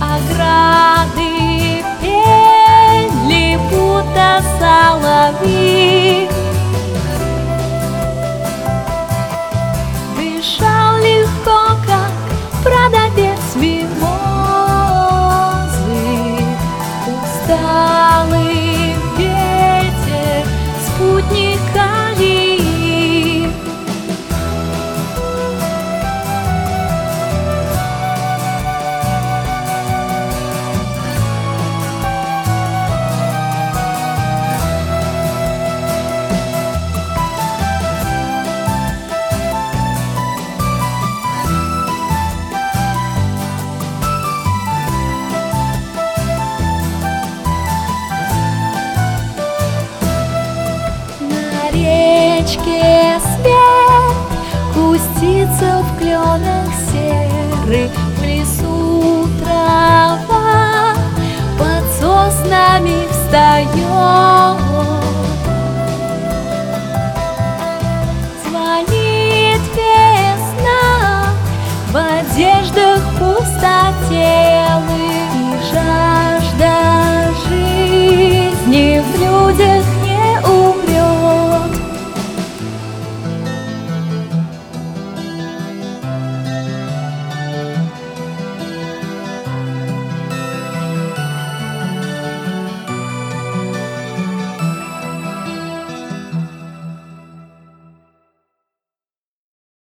ограды пели, будто соловьи. Дышал легко, как продавец мимозы, усталый ветер, спутник колеи. Свет кустится в кленах серых, в лесу трава под соснами встает.